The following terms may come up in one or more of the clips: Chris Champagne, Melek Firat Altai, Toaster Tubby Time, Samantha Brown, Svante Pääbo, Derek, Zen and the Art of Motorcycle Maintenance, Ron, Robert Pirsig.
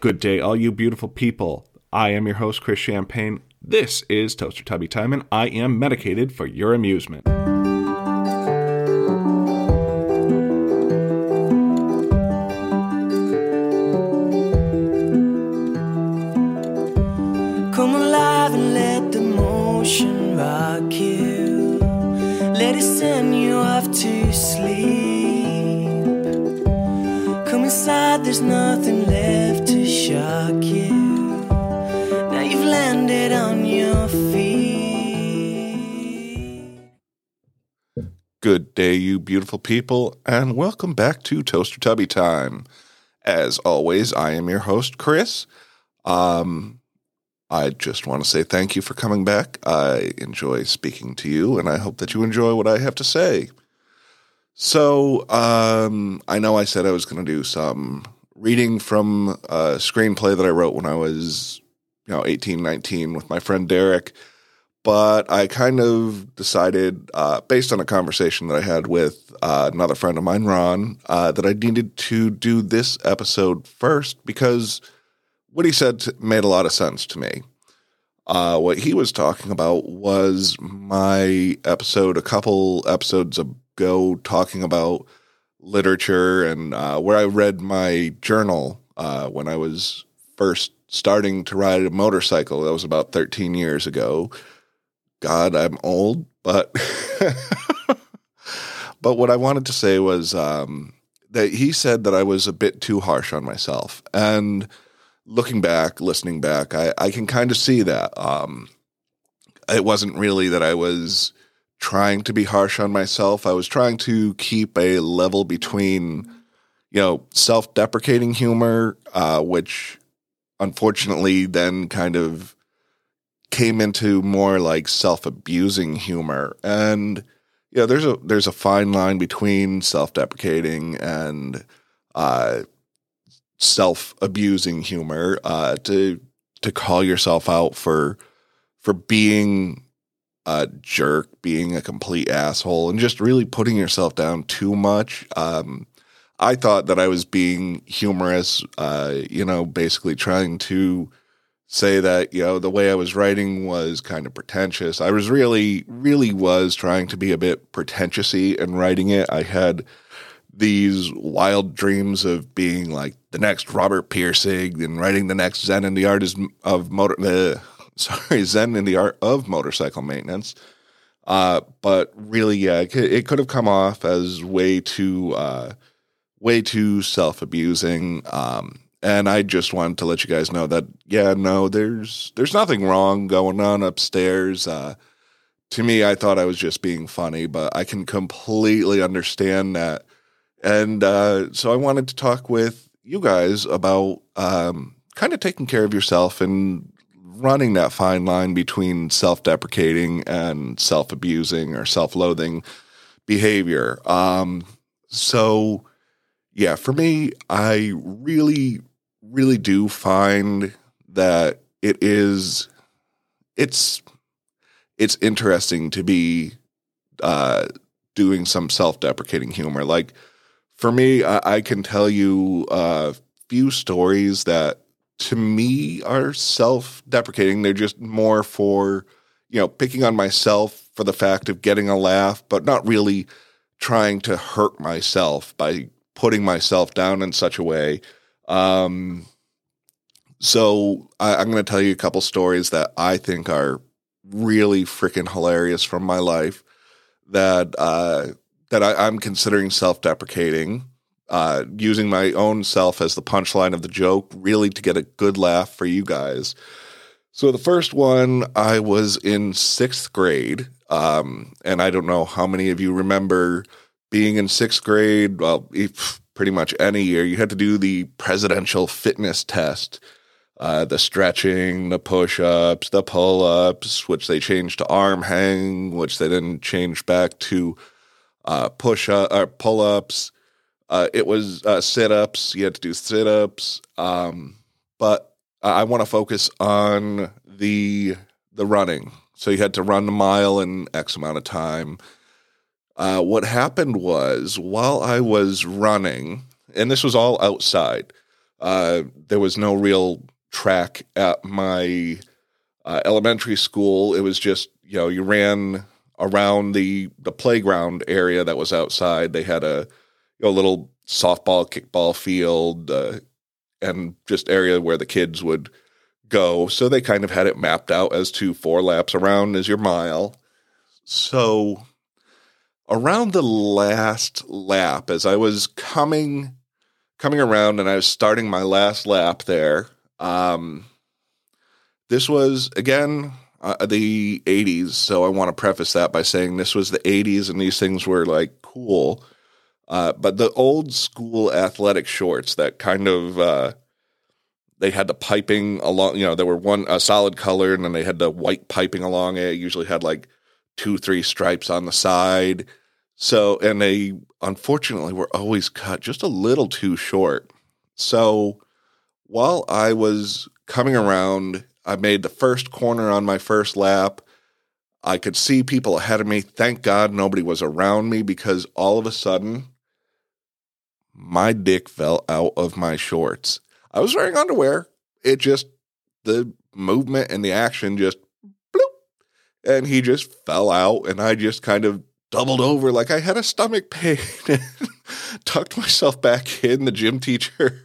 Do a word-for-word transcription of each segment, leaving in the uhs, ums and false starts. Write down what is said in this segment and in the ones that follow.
Good day, all you beautiful people. I am your host, Chris Champagne. This is Toaster Tubby Time, and I am medicated for your amusement. There's nothing left to shock you. Now you've landed on your feet. Good day, you beautiful people, and welcome back to Toaster Tubby Time. As always, I am your host, Chris. Um, I just want to say thank you for coming back. I enjoy speaking to you, and I hope that you enjoy what I have to say. So, um, I know I said I was going to do some reading from a screenplay that I wrote when I was, you know, eighteen, nineteen with my friend Derek, but I kind of decided, uh, based on a conversation that I had with uh, another friend of mine, Ron, uh, that I needed to do this episode first because what he said made a lot of sense to me. Uh, what he was talking about was my episode, a couple episodes ago, go talking about literature and uh, where I read my journal uh, when I was first starting to ride a motorcycle. That was about thirteen years ago. God, I'm old, but but what I wanted to say was um, that he said that I was a bit too harsh on myself. And looking back, listening back, I, I can kind of see that. Um, it wasn't really that I was trying to be harsh on myself. I was trying to keep a level between, you know, self-deprecating humor, uh, which unfortunately then kind of came into more like self-abusing humor. And, you know, there's a, there's a fine line between self-deprecating and uh, self-abusing humor uh, to, to call yourself out for, for being a jerk, being a complete asshole, and just really putting yourself down too much. Um, I thought that I was being humorous, uh, you know, basically trying to say that, you know, the way I was writing was kind of pretentious. I was really, really was trying to be a bit pretentious-y in writing it. I had these wild dreams of being like the next Robert Pirsig and writing the next Zen and the Art of Motor... Uh, Sorry, Zen and the Art of Motorcycle Maintenance. Uh, but really, yeah, it, it could have come off as way too, uh, way too self-abusing. Um, and I just wanted to let you guys know that, yeah, no, there's there's nothing wrong going on upstairs. Uh, to me, I thought I was just being funny, but I can completely understand that. And uh, so I wanted to talk with you guys about um, kind of taking care of yourself and running that fine line between self-deprecating and self-abusing or self-loathing behavior. Um, so yeah, for me, I really, really do find that it is, it's, it's interesting to be, uh, doing some self-deprecating humor. Like for me, I, I can tell you a few stories that, to me, are self-deprecating. They're just more for, you know, picking on myself for the fact of getting a laugh, but not really trying to hurt myself by putting myself down in such a way. Um, so I, I'm going to tell you a couple stories that I think are really freaking hilarious from my life that uh, that I, I'm considering self-deprecating. Uh, using my own self as the punchline of the joke, really to get a good laugh for you guys. So the first one, I was in sixth grade, um, and I don't know how many of you remember being in sixth grade. Well, if pretty much any year, you had to do the presidential fitness test, uh, the stretching, the push-ups, the pull-ups, which they changed to arm hang, which they didn't change back to uh, push-up or pull-ups. Uh, it was uh, sit-ups. You had to do sit-ups. Um, but I want to focus on the the running. So you had to run the mile in X amount of time. Uh, what happened was, while I was running, and this was all outside, Uh, there was no real track at my uh, elementary school. It was just, you know, you ran around the, the playground area that was outside. They had a, you know, little softball, kickball field, uh, and just area where the kids would go. So they kind of had it mapped out as to four laps around is your mile. So around the last lap, as I was coming coming around and I was starting my last lap there, um, this was, again, uh, the eighties. So I want to preface that by saying this was the eighties and these things were, like, cool. Uh, but the old school athletic shorts that kind of, uh, they had the piping along, you know, there were one uh, solid color and then they had the white piping along it. It usually had, like, two, three stripes on the side. So, and they unfortunately were always cut just a little too short. So while I was coming around, I made the first corner on my first lap. I could see people ahead of me. Thank God nobody was around me, because all of a sudden my dick fell out of my shorts. I was wearing underwear. It just, the movement and the action just, and he just fell out, and I just kind of doubled over like I had a stomach pain and tucked myself back in. The gym teacher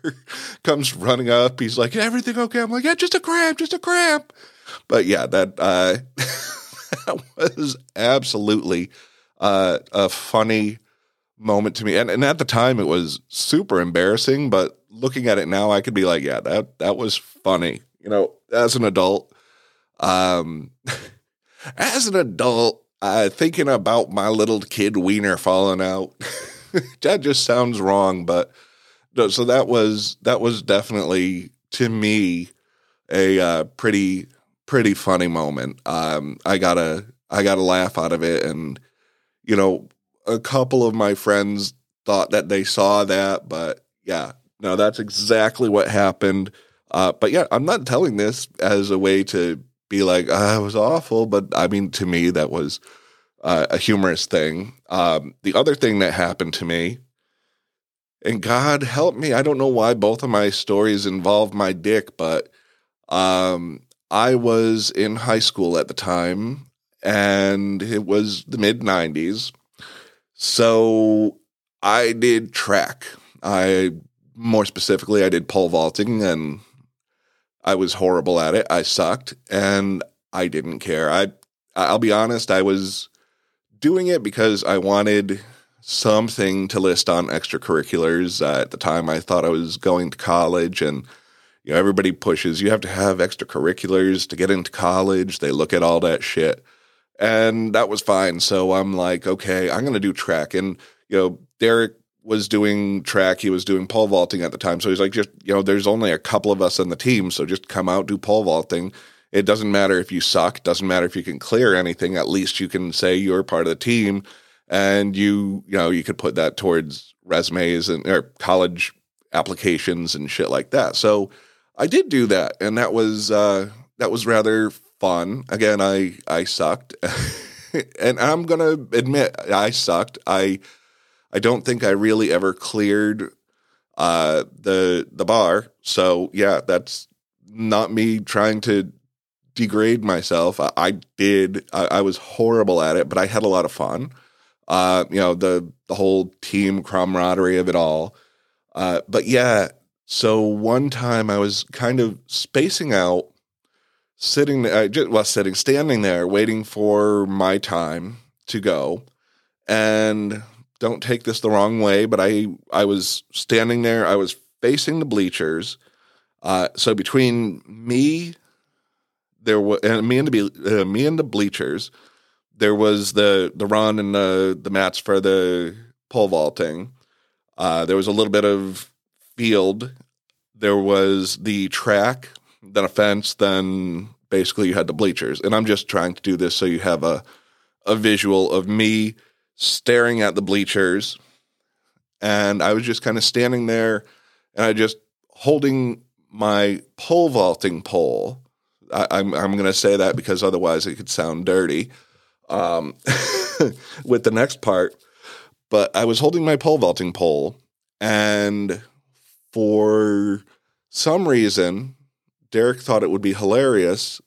comes running up. He's like, everything okay? I'm like, yeah, just a cramp, just a cramp. But, yeah, that, uh, that was absolutely uh, a funny moment to me. And, and at the time, it was super embarrassing, but looking at it now, I could be like, yeah, that, that was funny. You know, as an adult, um As an adult, uh, thinking about my little kid wiener falling out, that just sounds wrong. But so that was that was definitely, to me, a uh, pretty pretty funny moment. Um, I got a I got a laugh out of it, and you know, a couple of my friends thought that they saw that, but yeah, no, that's exactly what happened. Uh, but yeah, I'm not telling this as a way to be like, oh, it was awful, but I mean, to me, that was uh, a humorous thing. Um, the other thing that happened to me, and God help me, I don't know why both of my stories involve my dick, but um, I was in high school at the time, and it was the mid nineties, so I did track. I, more specifically, I did pole vaulting, and I was horrible at it. I sucked, and I didn't care. I, I'll be honest, I was doing it because I wanted something to list on extracurriculars. Uh, at the time, I thought I was going to college, and you know, everybody pushes. You have to have extracurriculars to get into college. They look at all that shit, and that was fine. So I'm like, okay, I'm going to do track. And you know, Derek was doing track. He was doing pole vaulting at the time. So he's like, just, you know, there's only a couple of us on the team. So just come out, do pole vaulting. It doesn't matter if you suck. Doesn't matter if you can clear anything. At least you can say you're part of the team, and you, you know, you could put that towards resumes and or college applications and shit like that. So I did do that. And that was, uh, that was rather fun. Again, I, I sucked and I'm going to admit I sucked. I, I don't think I really ever cleared uh, the the bar. So, yeah, that's not me trying to degrade myself. I, I did. I, I was horrible at it, but I had a lot of fun. Uh, you know, the, the whole team camaraderie of it all. Uh, but, yeah, so one time I was kind of spacing out, sitting there, just, well, sitting, standing there, waiting for my time to go, and don't take this the wrong way, but I, I was standing there. I was facing the bleachers. Uh, so between me, there was and me and the uh, me and the bleachers, there was the the run and the the mats for the pole vaulting. Uh, there was a little bit of field. There was the track, then a fence, then basically you had the bleachers. And I'm just trying to do this so you have a a visual of me staring at the bleachers, and I was just kind of standing there, and I just holding my pole vaulting pole. I, I'm I'm going to say that because otherwise it could sound dirty um, with the next part. But I was holding my pole vaulting pole, and for some reason, Derek thought it would be hilarious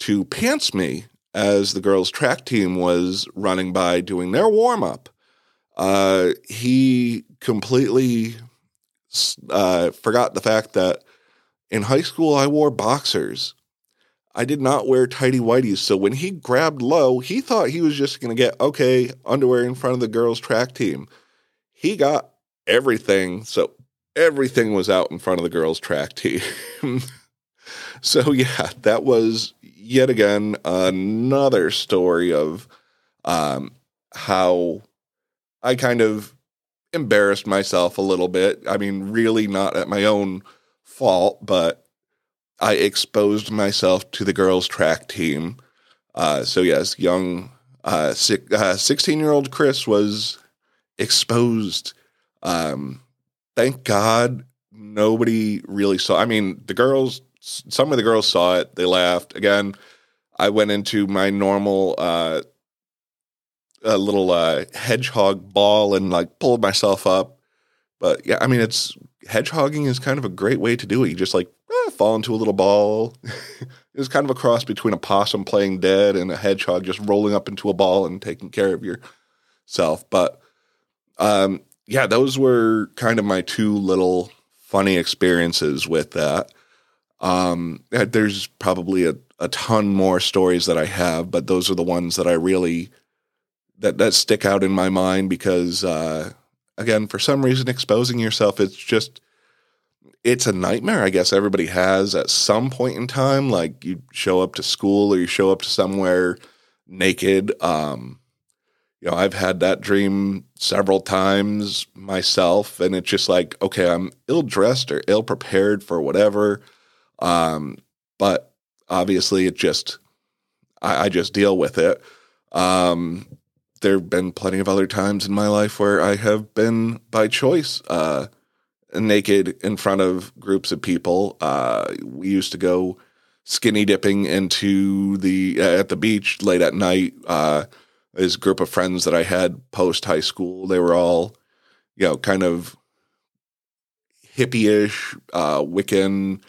to pants me as the girls' track team was running by doing their warm-up. Uh, he completely uh, forgot the fact that in high school I wore boxers. I did not wear tighty-whities, so when he grabbed low, he thought he was just going to get, okay, underwear in front of the girls' track team. He got everything, so everything was out in front of the girls' track team. So, yeah, that was yet again another story of um, how I kind of embarrassed myself a little bit. I mean, really not at my own fault, but I exposed myself to the girls' track team. Uh, so, yes, young uh, six, uh, sixteen-year-old Chris was exposed. Um, thank God nobody really saw. I mean, the girls, some of the girls saw it. They laughed. Again, I went into my normal uh, a little uh, hedgehog ball and, like, pulled myself up. But, yeah, I mean, it's hedgehogging is kind of a great way to do it. You just, like, fall into a little ball. It was kind of a cross between a possum playing dead and a hedgehog just rolling up into a ball and taking care of yourself. But um, yeah, those were kind of my two little funny experiences with that. Um, there's probably a, a ton more stories that I have, but those are the ones that I really, that, that stick out in my mind because, uh, again, for some reason, exposing yourself, it's just, it's a nightmare I guess everybody has at some point in time. Like you show up to school or you show up to somewhere naked. Um, you know, I've had that dream several times myself, and it's just like, okay, I'm ill-dressed or ill-prepared for whatever. Um, but obviously it just, I, I just deal with it. Um, there have been plenty of other times in my life where I have been by choice, uh, naked in front of groups of people. Uh, we used to go skinny dipping into the uh, at the beach late at night. Uh, this group of friends that I had post high school, they were all, you know, kind of hippie-ish, uh, Wiccan,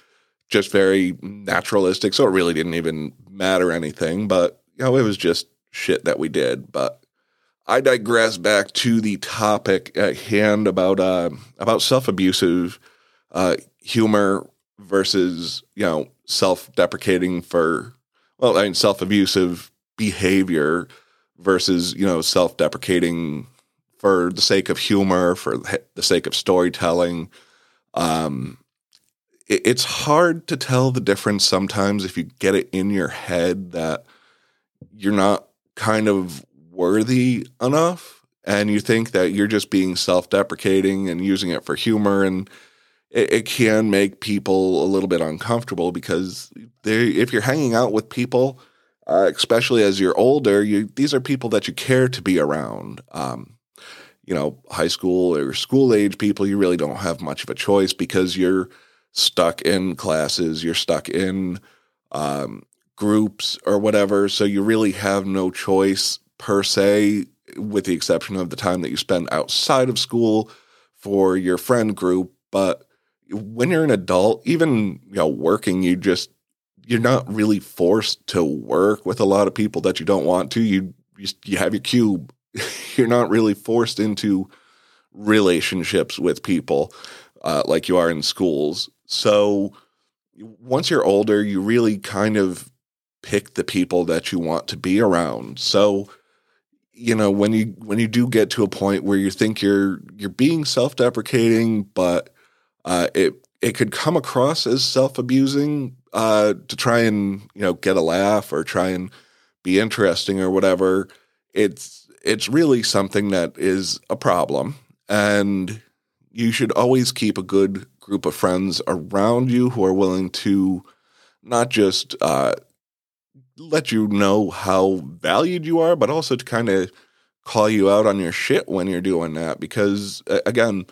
just very naturalistic. So it really didn't even matter anything, but you know, it was just shit that we did. But I digress back to the topic at hand about uh, about self-abusive uh, humor versus, you know, self-deprecating for, well, I mean, self-abusive behavior versus, you know, self-deprecating for the sake of humor, for the sake of storytelling. Um, it, it's hard to tell the difference sometimes if you get it in your head that you're not kind of worthy enough and you think that you're just being self-deprecating and using it for humor, and it, it can make people a little bit uncomfortable because they, if you're hanging out with people, uh, especially as you're older, you, these are people that you care to be around. Um, you know, high school or school age people, you really don't have much of a choice because you're stuck in classes, you're stuck in um, groups or whatever. So you really have no choice per se, with the exception of the time that you spend outside of school for your friend group. But when you're an adult, even, you know, working, you just, you're not really forced to work with a lot of people that you don't want to. You, you, you have your cube. You're not really forced into relationships with people uh, like you are in schools. So once you're older, you really kind of pick the people that you want to be around. So, you know, when you when you do get to a point where you think you're you're being self-deprecating, but uh, it it could come across as self-abusing uh, to try and, you know, get a laugh or try and be interesting or whatever. It's it's really something that is a problem, and you should always keep a good group of friends around you who are willing to not just uh, let you know how valued you are, but also to kind of call you out on your shit when you're doing that. Because again,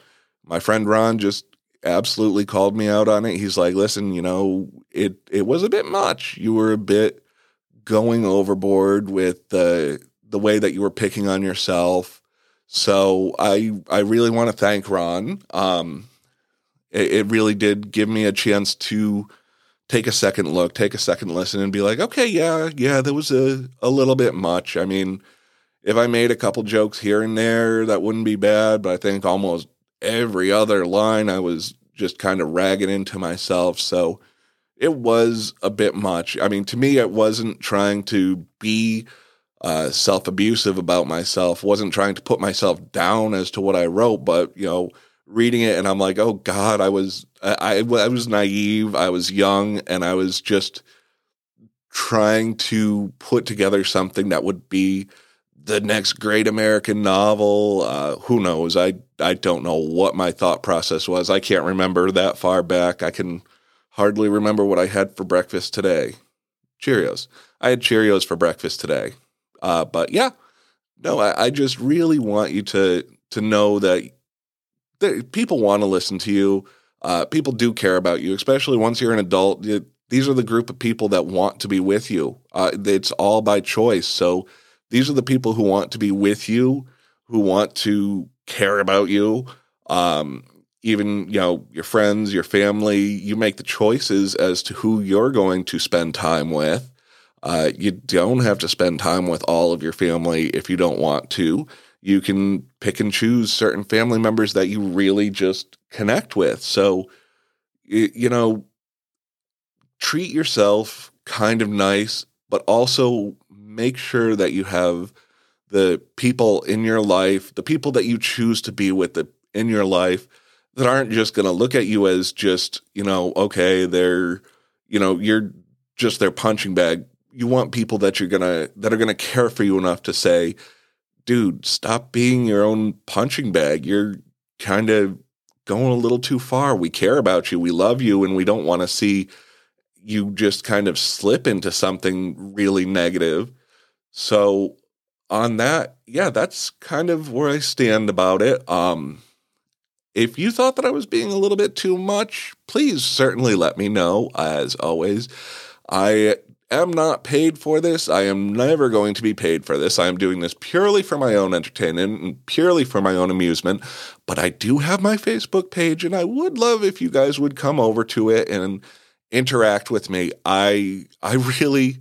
my friend Ron just absolutely called me out on it. He's like, listen, you know, it, it was a bit much. You were a bit going overboard with the, the way that you were picking on yourself. So I, I really want to thank Ron. Um, it, it really did give me a chance to take a second look, take a second listen, and be like, okay, yeah, yeah, that was a, a little bit much. I mean, if I made a couple jokes here and there, that wouldn't be bad, but I think almost every other line I was just kind of ragging into myself, so it was a bit much. I mean, to me, it wasn't trying to be uh, self-abusive about myself, wasn't trying to put myself down as to what I wrote, but, you know, reading it and I'm like, oh God, I was, I, I was naive, I was young, and I was just trying to put together something that would be the next great American novel. Uh, who knows? I, I don't know what my thought process was. I can't remember that far back. I can hardly remember what I had for breakfast today. Cheerios. I had Cheerios for breakfast today. Uh, but yeah, no, I, I just really want you to, to know that people want to listen to you. Uh, people do care about you, especially once you're an adult. It, these are the group of people that want to be with you. Uh, it's all by choice. So these are the people who want to be with you, who want to care about you. Um, even, you know, your friends, your family, you make the choices as to who you're going to spend time with. Uh, you don't have to spend time with all of your family if you don't want to. You can pick and choose certain family members that you really just connect with. So, you know, treat yourself kind of nice, but also make sure that you have the people in your life, the people that you choose to be with the, in your life that aren't just going to look at you as just, you know, okay, they're, you know, you're just their punching bag. You want people that you're going to, that are going to care for you enough to say, dude, stop being your own punching bag. You're kind of going a little too far. We care about you. We love you. And we don't want to see you just kind of slip into something really negative. So on that, yeah, that's kind of where I stand about it. Um, if you thought that I was being a little bit too much, please certainly let me know. As always, I am not paid for this. I am never going to be paid for this. I am doing this purely for my own entertainment and purely for my own amusement. But I do have my Facebook page, and I would love if you guys would come over to it and interact with me. I I really,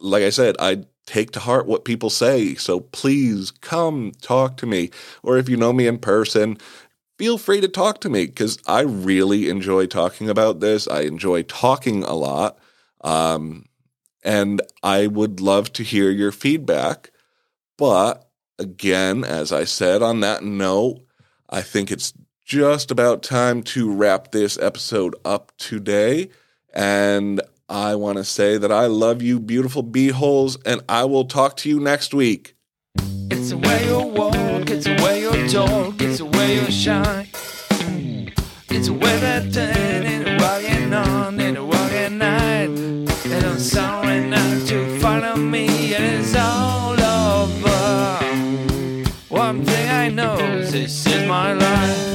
like I said, I take to heart what people say. So please come talk to me. Or if you know me in person, feel free to talk to me, because I really enjoy talking about this. I enjoy talking a lot. Um, and I would love to hear your feedback, but again, as I said, on that note, I think it's just about time to wrap this episode up today. And I want to say that I love you, beautiful bee-holes, and I will talk to you next week. It's the way you walk, it's the way you talk, it's the way you shine. It's the way that day, and walking on, and walking night. And I'm sorry not to follow me, and it's all over. One thing I know, this is my life.